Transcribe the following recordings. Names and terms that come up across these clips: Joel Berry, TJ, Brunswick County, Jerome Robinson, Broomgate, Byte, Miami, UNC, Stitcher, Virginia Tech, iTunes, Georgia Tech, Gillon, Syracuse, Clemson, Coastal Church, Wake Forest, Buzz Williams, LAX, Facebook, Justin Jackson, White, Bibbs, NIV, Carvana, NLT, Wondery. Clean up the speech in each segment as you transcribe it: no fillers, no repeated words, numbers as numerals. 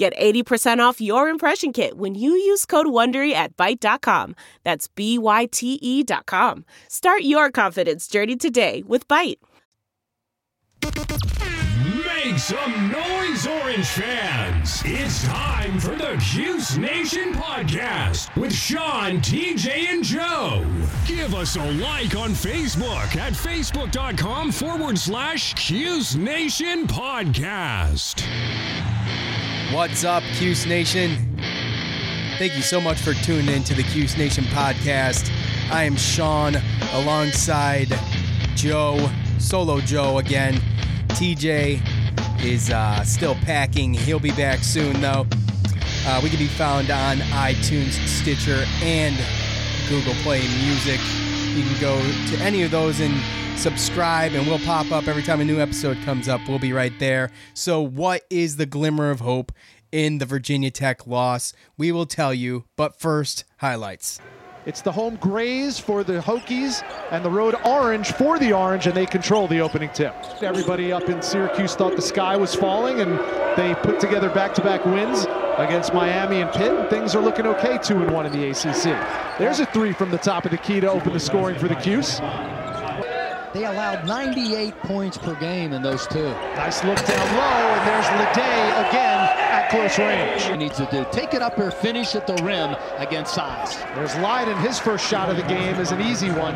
Get 80% off your impression kit when you use code WONDERY at Byte.com. That's BYTE.com. Start your confidence journey today with Byte. Make some noise, Orange fans. It's time for the Cuse Nation podcast with Sean, TJ, and Joe. Give us a like on Facebook at facebook.com/ Cuse Nation podcast. What's up, Cuse Nation? Thank you so much for tuning in to the Cuse Nation podcast. I am Sean alongside Joe, Solo Joe again. TJ is still packing. He'll be back soon, though. We can be found on iTunes, Stitcher, and Google Play Music. You can go to any of those and subscribe, and we'll pop up every time a new episode comes up. We'll be right there. So what is the glimmer of hope in the Virginia Tech loss? We will tell you, but first, highlights. It's the home grays for the Hokies and the road orange for the Orange, and they control the opening tip. Everybody up in Syracuse thought the sky was falling, and they put together back-to-back wins against Miami and Pitt, and things are looking okay 2-1 in the ACC. There's a three from the top of the key to open the scoring for the Cuse. They allowed 98 points per game in those two. Nice look down low, and there's Lydon again at close range. He needs to do take it up or finish at the rim against size. There's Lydon. His first shot of the game is an easy one.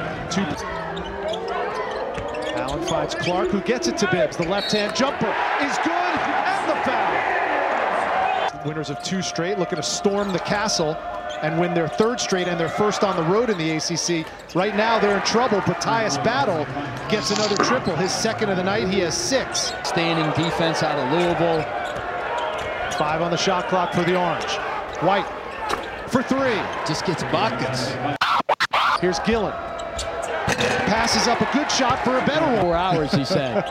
Allen finds Clark, who gets it to Bibbs. The left-hand jumper is good, and the foul. Winners of two straight, looking to storm the castle and win their third straight and their first on the road in the ACC. Right now they're in trouble, but Tyus Battle gets another triple, his second of the night. He has six. Standing defense out of Louisville. Five on the shot clock for the Orange. White for three. Just gets buckets. Here's Gillon. Passes up a good shot for a better one. 4 hours, he said.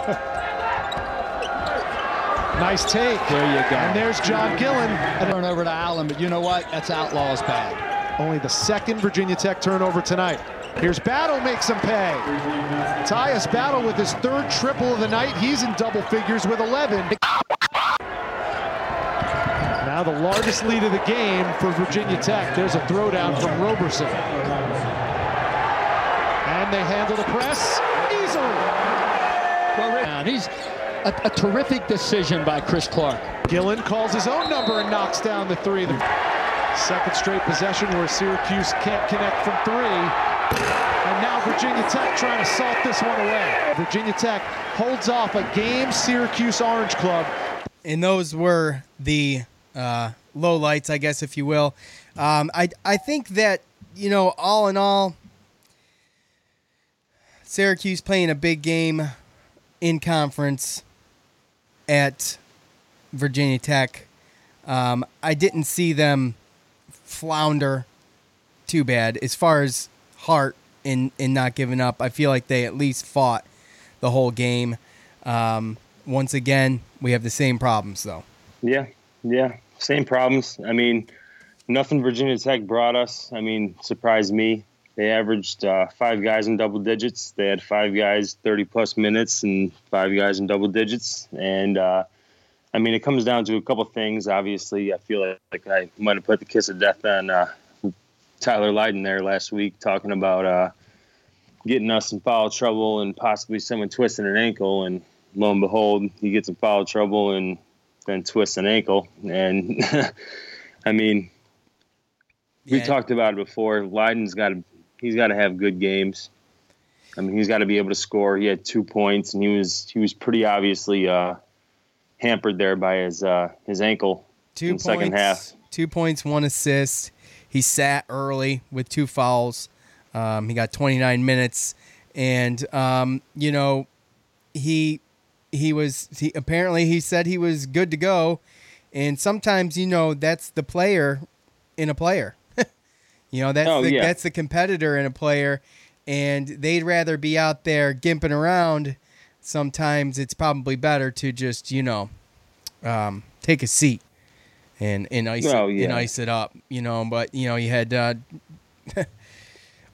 Nice take. There you go. And there's John Gillon. And turn over to Allen, but you know what? That's Outlaw's bag. Only the second Virginia Tech turnover tonight. Here's Battle, makes him pay. Tyus Battle with his third triple of the night. He's in double figures with 11. Now the largest lead of the game for Virginia Tech. There's a throwdown from Roberson. And they handle the press easily. He's... A terrific decision by Chris Clark. Gillon calls his own number and knocks down the three. The second straight possession where Syracuse can't connect from three. And now Virginia Tech trying to salt this one away. Virginia Tech holds off a game Syracuse Orange Club. And those were the lowlights, I guess, if you will. I think that, you know, all in all, Syracuse playing a big game in conference at Virginia Tech. I didn't see them flounder too bad as far as heart in not giving up. I feel like they at least fought the whole game. Once again, we have the same problems, though. Yeah, same problems. I mean, nothing Virginia Tech brought us, surprised me. They averaged five guys in double digits. They had five guys 30-plus minutes and five guys in double digits. And, it comes down to a couple things. Obviously, I feel like I might have put the kiss of death on Tyler Lydon there last week, talking about getting us in foul trouble and possibly someone twisting an ankle. And lo and behold, he gets in foul trouble and then twists an ankle. And, we talked about it before. Lydon's got to... He's got to have good games. He's got to be able to score. He had 2 points, and he was pretty obviously hampered there by his ankle in the second half. 2 points, one assist. He sat early with two fouls. He got 29 minutes, and he said he was good to go. And sometimes that's the player in a player. You know, that's the competitor in a player, and they'd rather be out there gimping around. Sometimes it's probably better to just, take a seat and ice it up, But, you had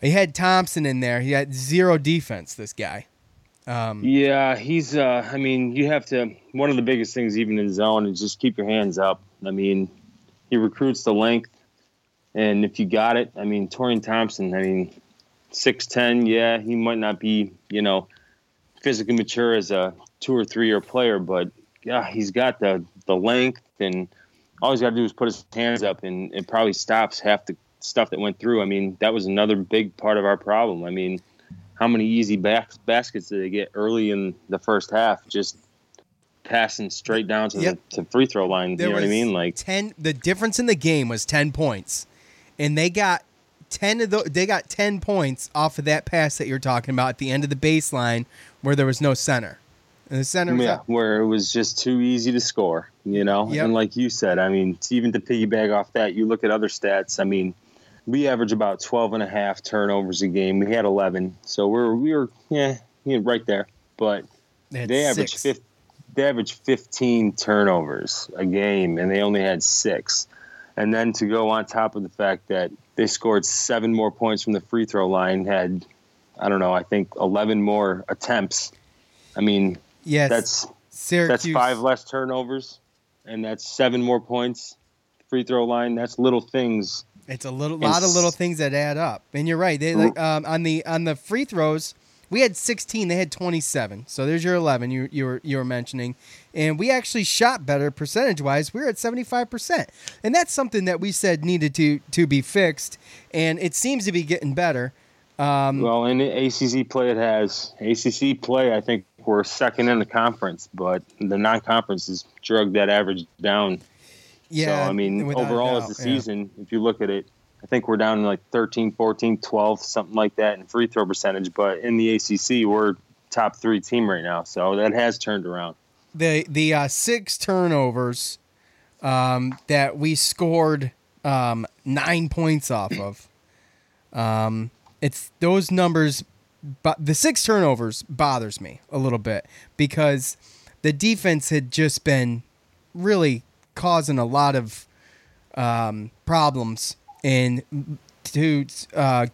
he had Thompson in there. He had zero defense, this guy. He's you have to, one of the biggest things even in zone is just keep your hands up. I mean, he recruits the length, and if you got it, Torian Thompson, 6'10", he might not be, physically mature as a 2 or 3 year player, but he's got the length, and all he's got to do is put his hands up, and it probably stops half the stuff that went through. That was another big part of our problem. How many easy baskets did they get early in the first half? Just passing straight down to the free throw line. There the difference in the game was 10 points, and they got 10 points off of that pass that you're talking about at the end of the baseline where there was no center. And the center was where it was just too easy to score, And like you said, even to piggyback off that, you look at other stats. We average about 12.5 turnovers a game. We had 11, so we were right there. But they averaged 15 turnovers a game, and they only had 6. And then to go on top of the fact that they scored 7 more points from the free throw line, had, 11 more attempts. That's Syracuse. That's 5 less turnovers, and that's 7 more points. Free throw line, that's little things. It's a lot of little things that add up. And you're right. They on the free throws, we had 16, they had 27. So there's your 11 you were mentioning. And we actually shot better percentage-wise. We were at 75%. And that's something that we said needed to be fixed, and it seems to be getting better. In ACC play I think we're second in the conference, but the non-conference has drugged that average down. Yeah. So, overall as the season, if you look at it, I think we're down to 13, 14, 12, something like that in free throw percentage. But in the ACC, we're top 3 team right now. So that has turned around. The 6 turnovers that we scored 9 points off of, it's those numbers. But the 6 turnovers bothers me a little bit because the defense had just been really causing a lot of problems. And to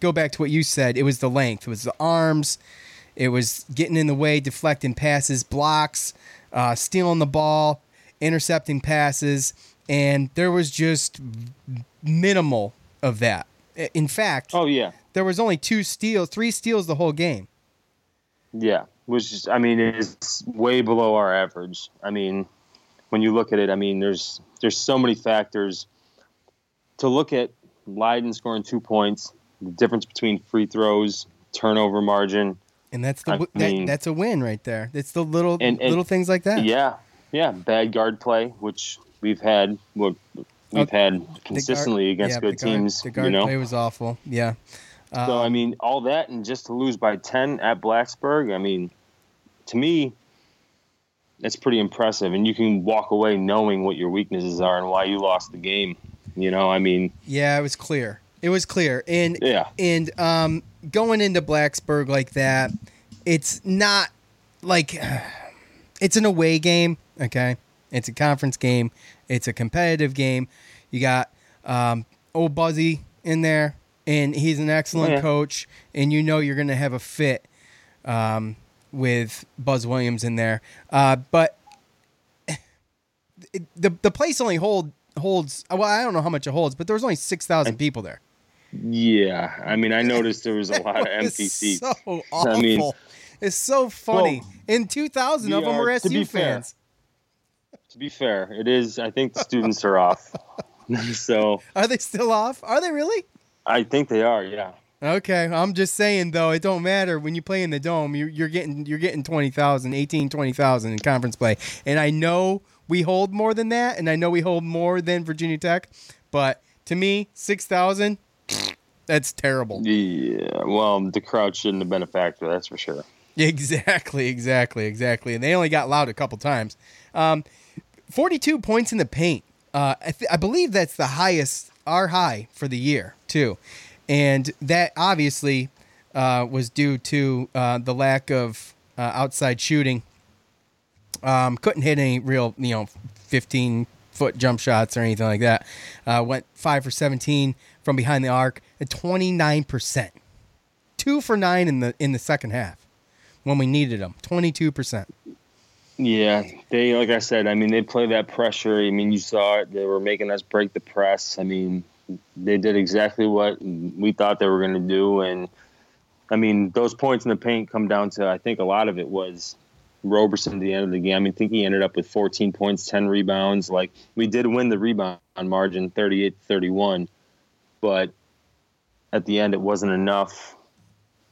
go back to what you said, it was the length, it was the arms, it was getting in the way, deflecting passes, blocks, stealing the ball, intercepting passes, and there was just minimal of that. In fact, there was only 3 steals the whole game. Yeah, which is, it's way below our average. When you look at it, there's so many factors to look at. Lydon scoring 2 points, the difference between free throws, turnover margin, and that's a win right there. It's the little things like that. Yeah, bad guard play, which we've had consistently against good teams. The guard play was awful. Yeah. So all that, and just to lose by 10 at Blacksburg, to me, that's pretty impressive, and you can walk away knowing what your weaknesses are and why you lost the game. Yeah, it was clear. And going into Blacksburg like that, it's not like it's an away game. Okay, it's a conference game. It's a competitive game. You got old Buzzy in there, and he's an excellent coach, and you're going to have a fit. With Buzz Williams in there, but the place only holds. Well, I don't know how much it holds, but there was only 6,000 people there. Yeah, I noticed there was a lot of empty seats. So awful. It's so funny. In 2,000 of them were SU fans. To be fair, it is. I think the students are off. So are they still off? Are they really? I think they are. Yeah. Okay, I'm just saying, though, it don't matter. When you play in the Dome, you're getting 20,000, 18,000, 20,000 in conference play. And I know we hold more than that, and I know we hold more than Virginia Tech. But to me, 6,000, that's terrible. Yeah, well, the crowd shouldn't have been a factor, that's for sure. Exactly. And they only got loud a couple times. 42 points in the paint. I believe that's the highest, our high for the year, too. And that obviously was due to the lack of outside shooting. Couldn't hit any real, 15-foot jump shots or anything like that. Went 5 for 17 from behind the arc at 29%. 2 for 9 in the second half when we needed them, 22%. Yeah, they, like I said, they play that pressure. You saw it. They were making us break the press. They did exactly what we thought they were going to do. And, those points in the paint come down to, I think a lot of it was Roberson at the end of the game. I think he ended up with 14 points, 10 rebounds. Like, we did win the rebound margin, 38-31. But at the end, it wasn't enough.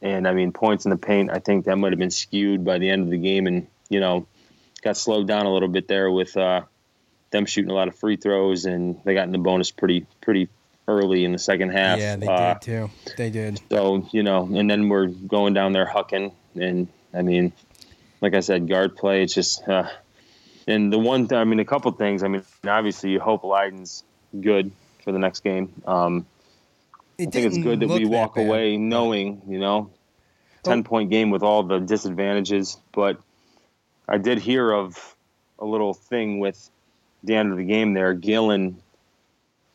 And, points in the paint, I think that might have been skewed by the end of the game. And, got slowed down a little bit there with them shooting a lot of free throws. And they got in the bonus pretty early in the second half. Yeah, they did too. They did. So, and then we're going down there hucking. And, like I said, guard play, it's just and the one thing, a couple things. Obviously you hope Lydon's good for the next game. I think it's good that we walk away knowing, 10-point game with all the disadvantages. But I did hear of a little thing with the end of the game there. Gillon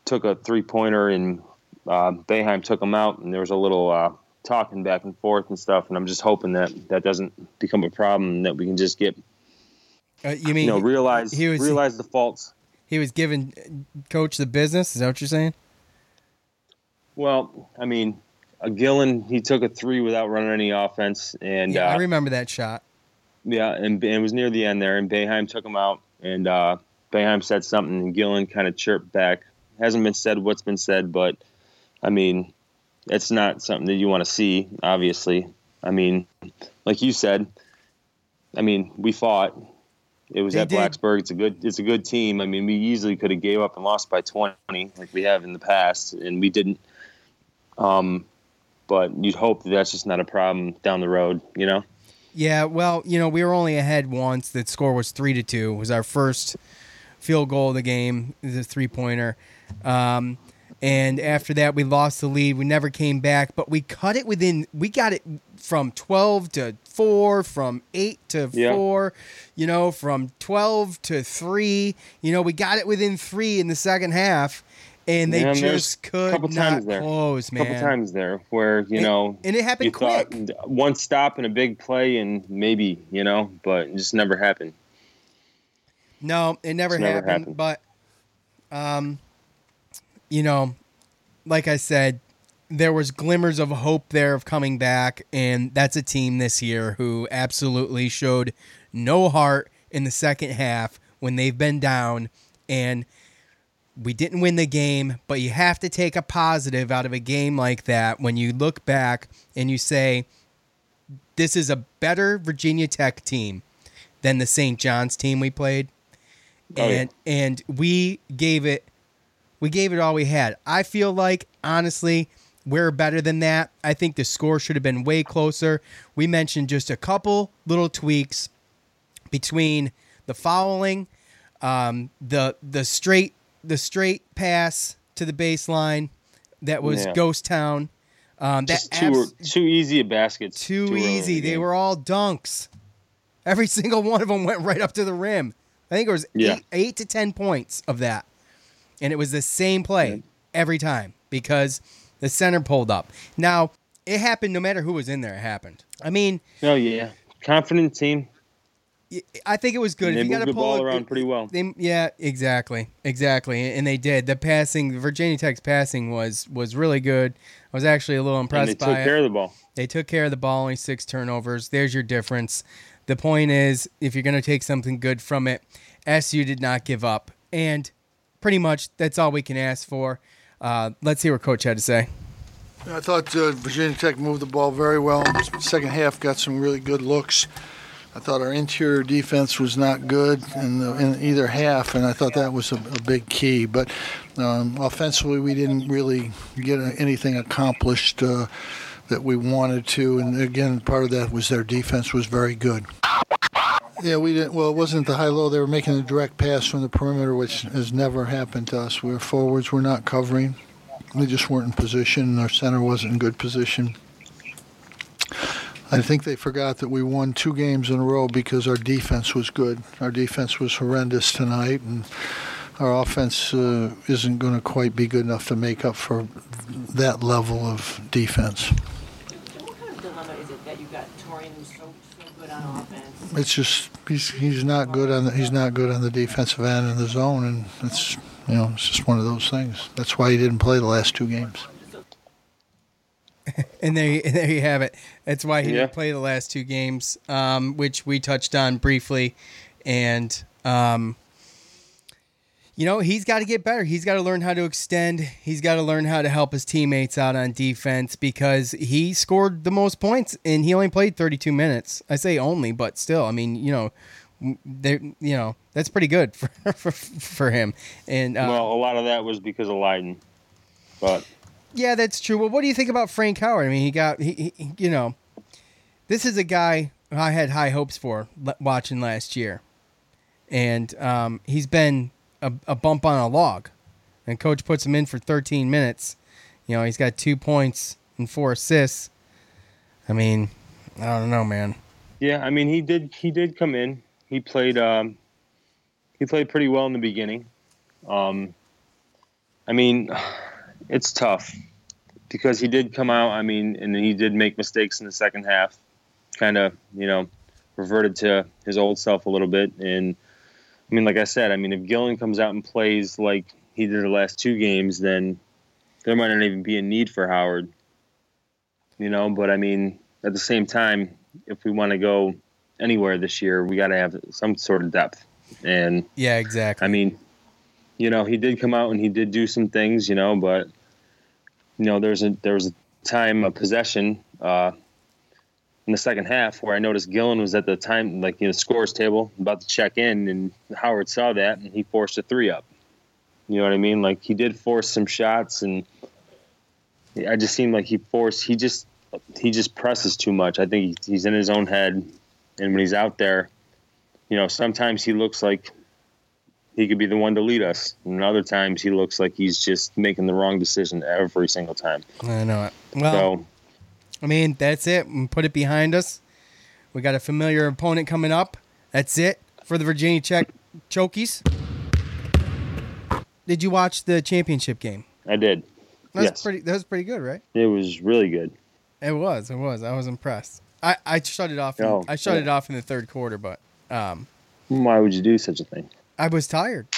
took a three-pointer and Boeheim took him out, and there was a little talking back and forth and stuff, and I'm just hoping that doesn't become a problem, that we can just get realize the faults. He was giving coach the business, is that what you're saying? Well, Gillon, he took a three without running any offense, and I remember that shot. Yeah, and it was near the end there, and Boeheim took him out, and Boeheim said something, and Gillon kind of chirped back. Hasn't been said what's been said, but it's not something that you want to see, obviously. Like you said, we fought. It was at Blacksburg. It's a good team. We easily could have gave up and lost by 20 like we have in the past, and we didn't. But you'd hope that's just not a problem down the road, Yeah, well, we were only ahead once. That score was 3-2. It was our first field goal of the game, the three-pointer. And after that, we lost the lead. We never came back, but we cut it we got it from 12 to 4, from 8 to 4, from 12 to 3. We got it within 3 in the second half, and they just could not close, man. A couple times there where, And it happened quick. One stop and a big play and maybe, but it just never happened. No, it never happened. But, like I said, there was glimmers of hope there of coming back, and that's a team this year who absolutely showed no heart in the second half when they've been down, and we didn't win the game, but you have to take a positive out of a game like that when you look back and you say, this is a better Virginia Tech team than the St. John's team we played, and we gave it all we had. I feel like, honestly, we're better than that. I think the score should have been way closer. We mentioned just a couple little tweaks between the fouling, the straight pass to the baseline that was ghost town. Just that too easy a basket. Too easy. They were all dunks. Every single one of them went right up to the rim. I think it was 8 to 10 points of that. And it was the same play every time because the center pulled up. Now, it happened no matter who was in there. It happened. Confident team. I think it was good. They moved the ball around pretty well. Exactly. And they did. The passing, Virginia Tech's passing was really good. I was actually a little impressed by it. They took care of the ball. They took care of the ball, only 6 turnovers. There's your difference. The point is, if you're going to take something good from it, SU did not give up. And pretty much, that's all we can ask for. Let's hear what Coach had to say. I thought Virginia Tech moved the ball very well. Second half got some really good looks. I thought our interior defense was not good in either half, and I thought that was a big key. But offensively, we didn't really get anything accomplished that we wanted to. And, again, part of that was their defense was very good. Yeah, we didn't. Well, it wasn't the high-low. They were making a direct pass from the perimeter, which has never happened to us. Forwards were not covering. They just weren't in position. Their center wasn't in good position. I think they forgot that we won 2 games in a row because our defense was good. Our defense was horrendous tonight, and our offense isn't going to quite be good enough to make up for that level of defense. What kind of dilemma is it that you got Torian who's so good on offense? It's just he's not good on the defensive end in the zone, and it's just one of those things. That's why he didn't play the last 2 games. And there you have it. That's why he didn't play the last 2 games, which we touched on briefly. And, he's got to get better. He's got to learn how to extend. He's got to learn how to help his teammates out on defense because he scored the most points and he only played 32 minutes. I say only, but still, that's pretty good for him. And well, a lot of that was because of Lydon, but. Yeah, that's true. Well, what do you think about Frank Howard? I mean, this is a guy I had high hopes for watching last year. And he's been a bump on a log. And coach puts him in for 13 minutes. He's got 2 points and 4 assists. I mean, I don't know, man. Yeah, I mean, he did come in. He played he played pretty well in the beginning. It's tough because he did come out, and he did make mistakes in the second half, kind of, reverted to his old self a little bit. And, like I said, if Gillon comes out and plays like he did the last 2 games, then there might not even be a need for Howard, But, at the same time, if we want to go anywhere this year, we got to have some sort of depth. And yeah, exactly. He did come out and he did do some things, but... There was a time of possession in the second half where I noticed Gillon was at the time, scores table, about to check in, and Howard saw that, and he forced a 3 up. You know what I mean? Like, he did force some shots, and I just seemed like he just presses too much. I think he's in his own head, and when he's out there, sometimes he looks like he could be the one to lead us. And other times he looks like he's just making the wrong decision every single time. I know it. Well, that's it. We put it behind us. We got a familiar opponent coming up. That's it for the Virginia Tech Chokies. Did you watch the championship game? I did. That was pretty good, right? It was really good. It was. I was impressed. I shut it off. It off in the third quarter, but. Why would you do such a thing? I was tired.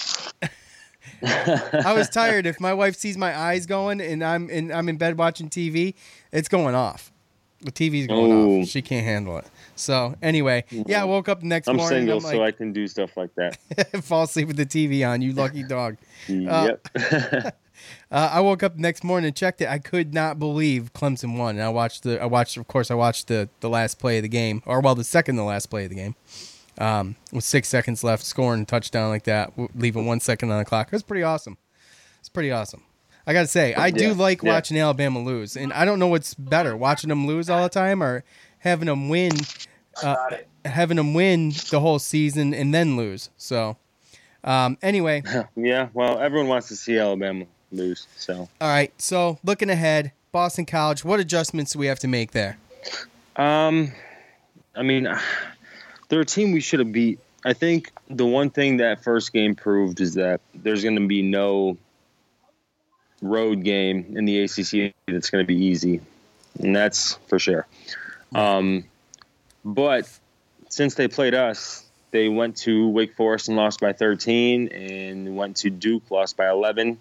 I was tired. If my wife sees my eyes going and I'm in bed watching TV, it's going off. The TV's going off. She can't handle it. So anyway, I woke up the next morning. Single, I'm so I can do stuff like that. Fall asleep with the TV on, you lucky dog. Yep. I woke up the next morning and checked it. I could not believe Clemson won. And I watched the last play of the game, the second to last play of the game. With 6 seconds left, scoring a touchdown like that, leaving 1 second on the clock. It's pretty awesome. I got to say, I do like watching Alabama lose, and I don't know what's better, watching them lose all the time or having them win the whole season and then lose. So, anyway. Yeah, well, everyone wants to see Alabama lose. So. All right, so looking ahead, Boston College, what adjustments do we have to make there? They're a team we should have beat. I think the one thing that first game proved is that there's going to be no road game in the ACC that's going to be easy, and that's for sure. But since they played us, they went to Wake Forest and lost by 13, and went to Duke, lost by 11,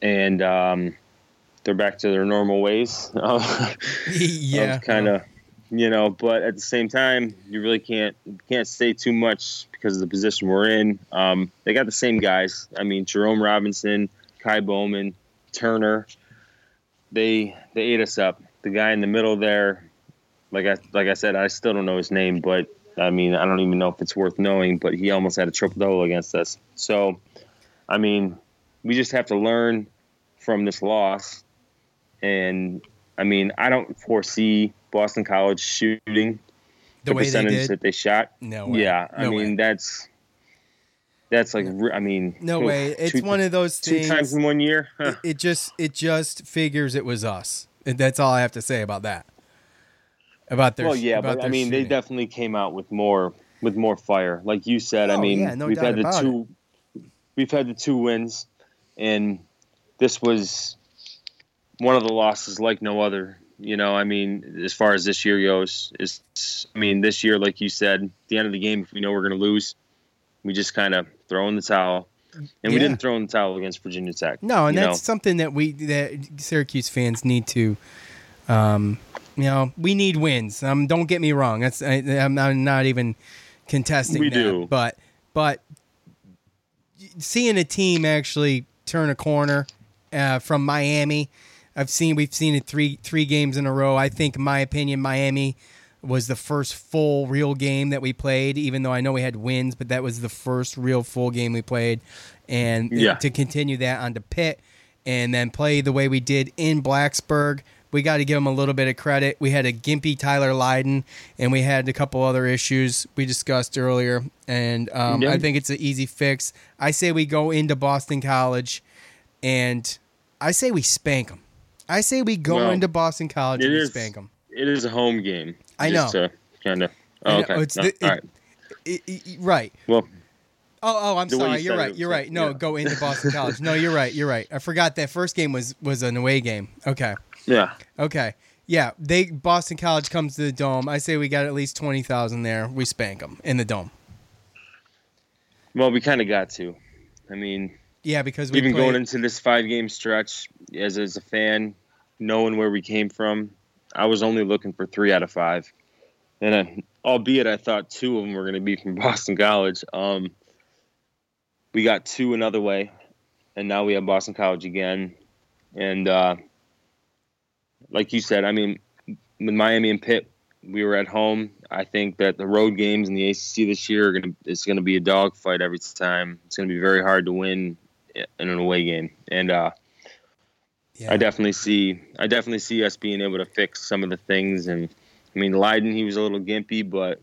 and they're back to their normal ways. But at the same time, you really can't say too much because of the position we're in. They got the same guys. Jerome Robinson, Kai Bowman, Turner. They ate us up. The guy in the middle there, like I said, I still don't know his name, but I don't even know if it's worth knowing. But he almost had a triple-double against us. So, we just have to learn from this loss. And I don't foresee Boston College shooting the percentage that they shot. No way. Yeah, that's That's like, I mean, no way. It's one of those things. 2 times in 1 year. Huh. It just figures it was us. And that's all I have to say about that. About their, well, yeah, about but I mean, shooting. They definitely came out with more fire, like you said. Oh, I mean, yeah, no we've had the two, it. We've had the 2 wins, and this was one of the losses like no other. You know, I mean, as far as this year goes, this year, like you said, at the end of the game, if we know we're going to lose, we just kind of throw in the towel. And we didn't throw in the towel against Virginia Tech. No, and that's something that Syracuse fans need to, you know, we need wins. Don't get me wrong. I'm not even contesting that. We do. But seeing a team actually turn a corner from Miami, we've seen it three games in a row. I think, in my opinion, Miami was the first full real game that we played, even though I know we had wins, but that was the first real full game we played. And to continue that onto Pitt and then play the way we did in Blacksburg, we got to give them a little bit of credit. We had a gimpy Tyler Lydon, and we had a couple other issues we discussed earlier, and I think it's an easy fix. I say we go into Boston College, and I say we spank them. I say we go into Boston College and spank them. It is a home game. I know. Kind of. Oh, okay. Right. Well. Oh, I'm sorry. You're right. You're right. No, go into Boston College. No, you're right. You're right. I forgot that first game was an away game. Okay. Yeah. Okay. Yeah. Boston College comes to the Dome. I say we got at least 20,000 there. We spank them in the Dome. Well, we kind of got to. I mean. Yeah, because we even going into this 5-game stretch as a fan, knowing where we came from. I was only looking for 3 out of 5, and albeit I thought 2 of them were going to be from Boston College. We got 2 another way, and now we have Boston College again. And like you said, I mean, with Miami and Pitt, we were at home. I think that the road games in the ACC this year it's going to be a dogfight every time. It's going to be very hard to win in an away game, and. Yeah. I definitely see us being able to fix some of the things. And, I mean, Lydon, he was a little gimpy, but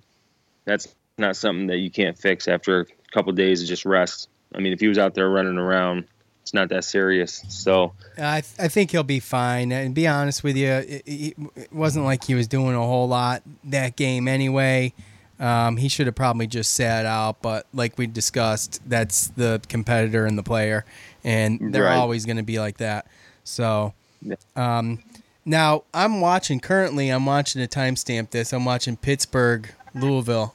that's not something that you can't fix after a couple of days of just rest. I mean, if he was out there running around, it's not that serious. So I think he'll be fine. And be honest with you, it wasn't like he was doing a whole lot that game anyway. He should have probably just sat out, but like we discussed, that's the competitor and the player, and they're always going to be like that. So, now I'm watching to timestamp this. I'm watching Pittsburgh, Louisville,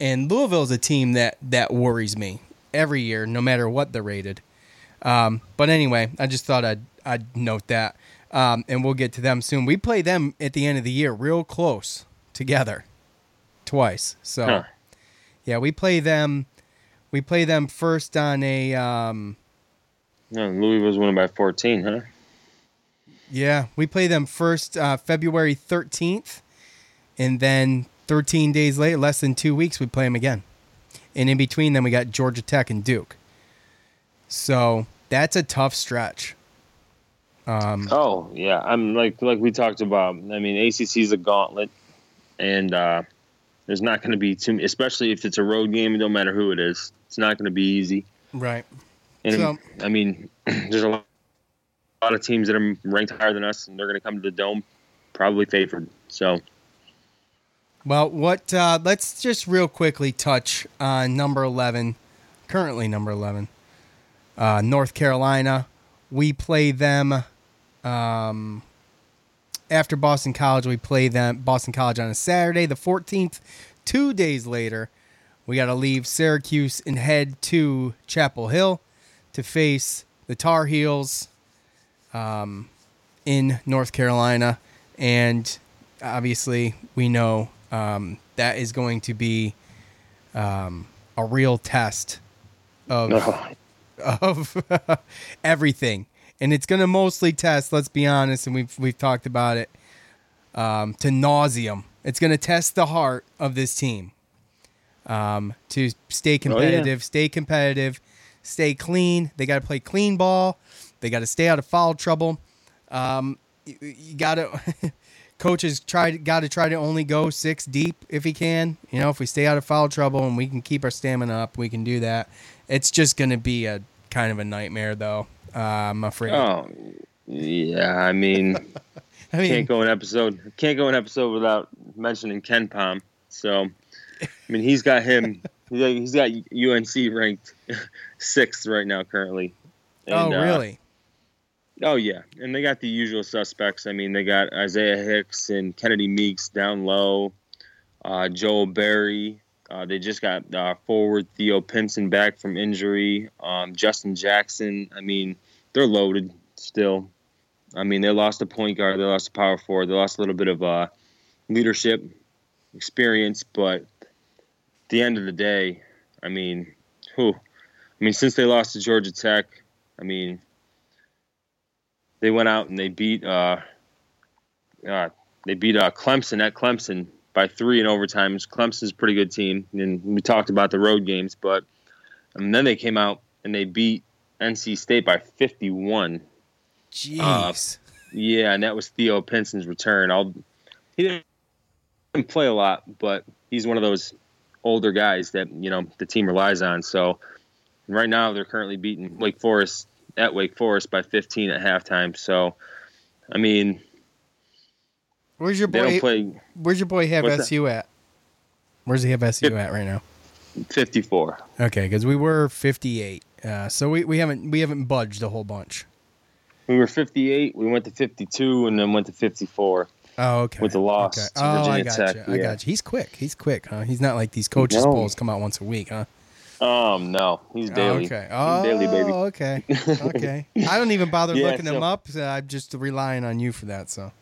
and Louisville is a team that worries me every year, no matter what they're rated. But anyway, I just thought I'd note that, and we'll get to them soon. We play them at the end of the year, real close together, twice. So, yeah, we play them. We play them first on a. No, Louisville's winning by 14, huh? Yeah, we play them first February 13th, and then 13 days later, less than 2 weeks, we play them again. And in between them, we got Georgia Tech and Duke. So that's a tough stretch. I'm like we talked about. I mean, ACC is a gauntlet, and there's not going to be too, especially if it's a road game. It don't matter who it is. It's not going to be easy. Right. And, so, I mean, there's a lot of teams that are ranked higher than us, and they're going to come to the Dome probably favored. So, well, what? Let's just real quickly touch on number 11, currently number 11, North Carolina. We play them after Boston College. We play them Boston College on a Saturday, the 14th. 2 days later, we got to leave Syracuse and head to Chapel Hill to face the Tar Heels in North Carolina. And obviously we know that is going to be a real test of everything. And it's going to mostly test, let's be honest, and we've talked about it, to nauseam. It's going to test the heart of this team to stay competitive, stay clean. They got to play clean ball. They got to stay out of foul trouble. You got to coaches got to try to only go six deep if he can. You know, if we stay out of foul trouble and we can keep our stamina up, we can do that. It's just going to be a kind of a nightmare, though, I'm afraid. Oh, yeah. I mean, can't go an episode without mentioning Ken Pom. So, I mean, he's got him. He's got UNC ranked 6th right now currently. And, really? Oh, yeah. And they got the usual suspects. I mean, they got Isaiah Hicks and Kennedy Meeks down low, Joel Berry. They just got forward Theo Pinson back from injury, Justin Jackson. I mean, they're loaded still. I mean, they lost a point guard. They lost a power forward. They lost a little bit of leadership experience. But at the end of the day, I mean, since they lost to Georgia Tech, I mean, they went out and they beat Clemson at Clemson by 3 in overtime. Clemson's a pretty good team, and we talked about the road games. But and then they came out and they beat NC State by 51. Jeez. Yeah, and that was Theo Pinson's return. He didn't play a lot, but he's one of those older guys that, you know, the team relies on. So right now they're currently beating Wake Forest by 15 at halftime. So, I mean, where's your boy have SU at? Where's he have SU at right now? 54. Okay, because we were 58. So we haven't budged a whole bunch. We were 58. We went to 52, and then went to 54. Oh, okay. With the loss to Virginia Tech. Yeah. I got you. He's quick, huh? He's not like these coaches' polls come out once a week, huh? No, he's daily. Okay. Oh, he's daily, baby. Okay. I don't even bother looking him up. So I'm just relying on you for that. So,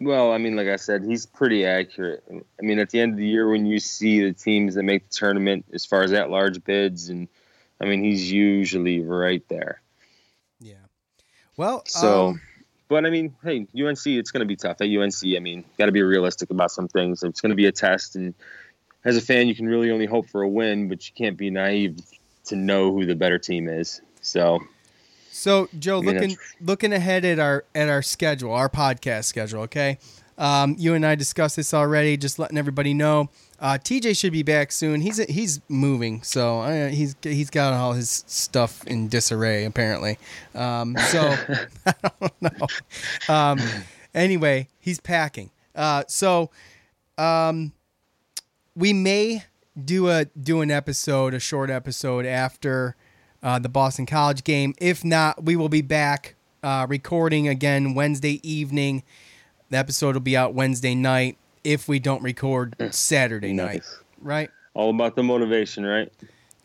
well, I mean, like I said, he's pretty accurate. I mean, at the end of the year, when you see the teams that make the tournament as far as at-large bids, and I mean, he's usually right there. Yeah. Well, so, but I mean, hey, UNC, it's going to be tough at UNC. I mean, got to be realistic about some things. It's going to be a test, and as a fan, you can really only hope for a win, but you can't be naive to know who the better team is. So Joe, looking ahead at our schedule, our podcast schedule, okay? You and I discussed this already, just letting everybody know. TJ should be back soon. He's moving, so he's got all his stuff in disarray, apparently. So I don't know. Anyway, he's packing. We may do an episode, a short episode after the Boston College game. If not, we will be back recording again Wednesday evening. The episode will be out Wednesday night if we don't record Saturday night, right? All about the motivation, right?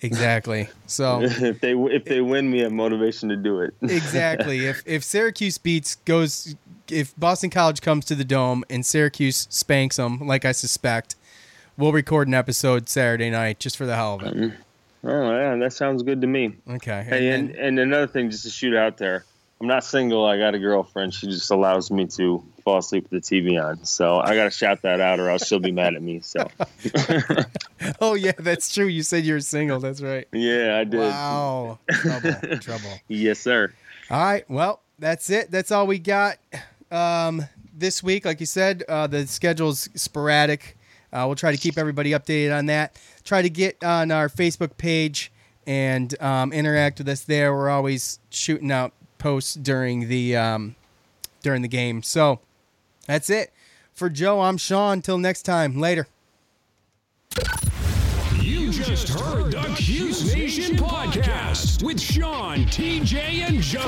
Exactly. So if they win, we have motivation to do it. Exactly. If Syracuse if Boston College comes to the Dome and Syracuse spanks them, like I suspect, we'll record an episode Saturday night just for the hell of it. Oh, yeah, that sounds good to me. Okay. Hey, and another thing, just to shoot out there, I'm not single. I got a girlfriend. She just allows me to fall asleep with the TV on. So I got to shout that out or else she'll be mad at me. So. Oh, yeah, that's true. You said you were single. That's right. Yeah, I did. Wow. Trouble. Yes, sir. All right. Well, that's it. That's all we got this week. Like you said, the schedule's sporadic. We'll try to keep everybody updated on that. Try to get on our Facebook page and interact with us there. We're always shooting out posts during the game. So that's it. For Joe, I'm Sean. Till next time. Later. You just heard the Cuse Nation podcast with Sean, TJ, and Joe.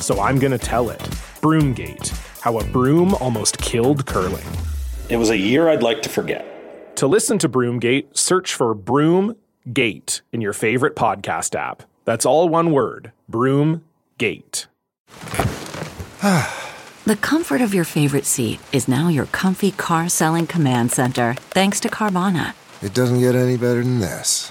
so I'm going to tell it. Broomgate, how a broom almost killed curling. It was a year I'd like to forget. To listen to Broomgate, search for Broomgate in your favorite podcast app. That's all one word, Broomgate. The comfort of your favorite seat is now your comfy car selling command center, thanks to Carvana. It doesn't get any better than this.